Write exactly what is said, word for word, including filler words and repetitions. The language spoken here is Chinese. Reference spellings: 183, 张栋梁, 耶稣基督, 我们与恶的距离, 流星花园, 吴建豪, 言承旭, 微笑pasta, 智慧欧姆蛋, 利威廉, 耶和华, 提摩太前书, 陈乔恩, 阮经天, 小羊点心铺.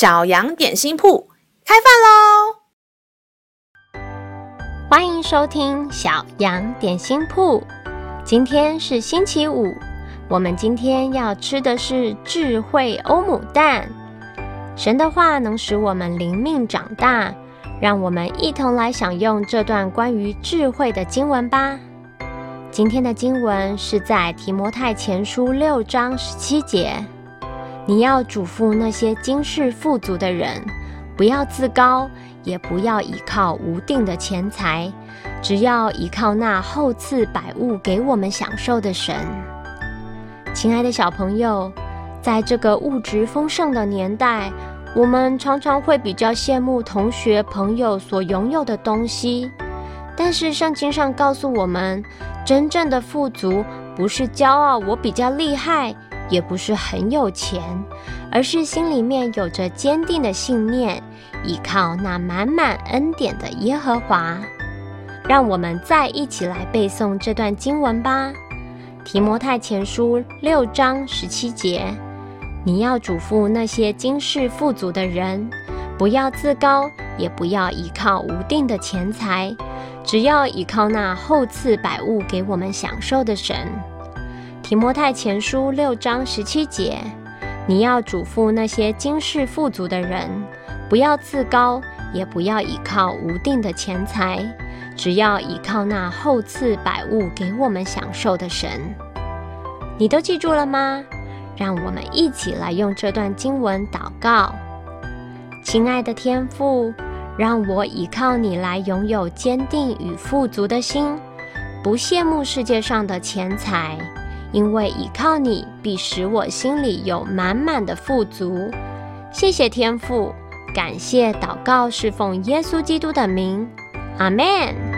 小羊点心铺开饭喽！欢迎收听小羊点心铺。今天是星期五，我们今天要吃的是智慧欧姆蛋。神的话能使我们灵命长大，让我们一同来享用这段关于智慧的经文吧。今天的经文是在提摩太前书六章十七节。你要嘱咐那些今世富足的人，不要自高，也不要倚靠无定的钱财，只要倚靠那厚赐百物给我们享受的神。亲爱的小朋友，在这个物质丰盛的年代，我们常常会比较羡慕同学朋友所拥有的东西，但是圣经上告诉我们，真正的富足不是骄傲我比较厉害，也不是很有钱，而是心里面有着坚定的信念，依靠那满满恩典的耶和华。让我们再一起来背诵这段经文吧。提摩太前书六章十七节，你要嘱咐那些今世富足的人，不要自高，也不要倚靠无定的钱财，只要倚靠那厚赐百物给我们享受的神。提摩太前书六章十七节，你要嘱咐那些今世富足的人，不要自高，也不要倚靠无定的钱财，只要倚靠那厚赐百物给我们享受的神。你都记住了吗？让我们一起来用这段经文祷告。亲爱的天父，让我倚靠你来拥有坚定与富足的心，不羡慕世界上的钱财，因为倚靠你必使我心里有满满的富足。谢谢天父，感谢祷告是奉耶稣基督的名，阿们。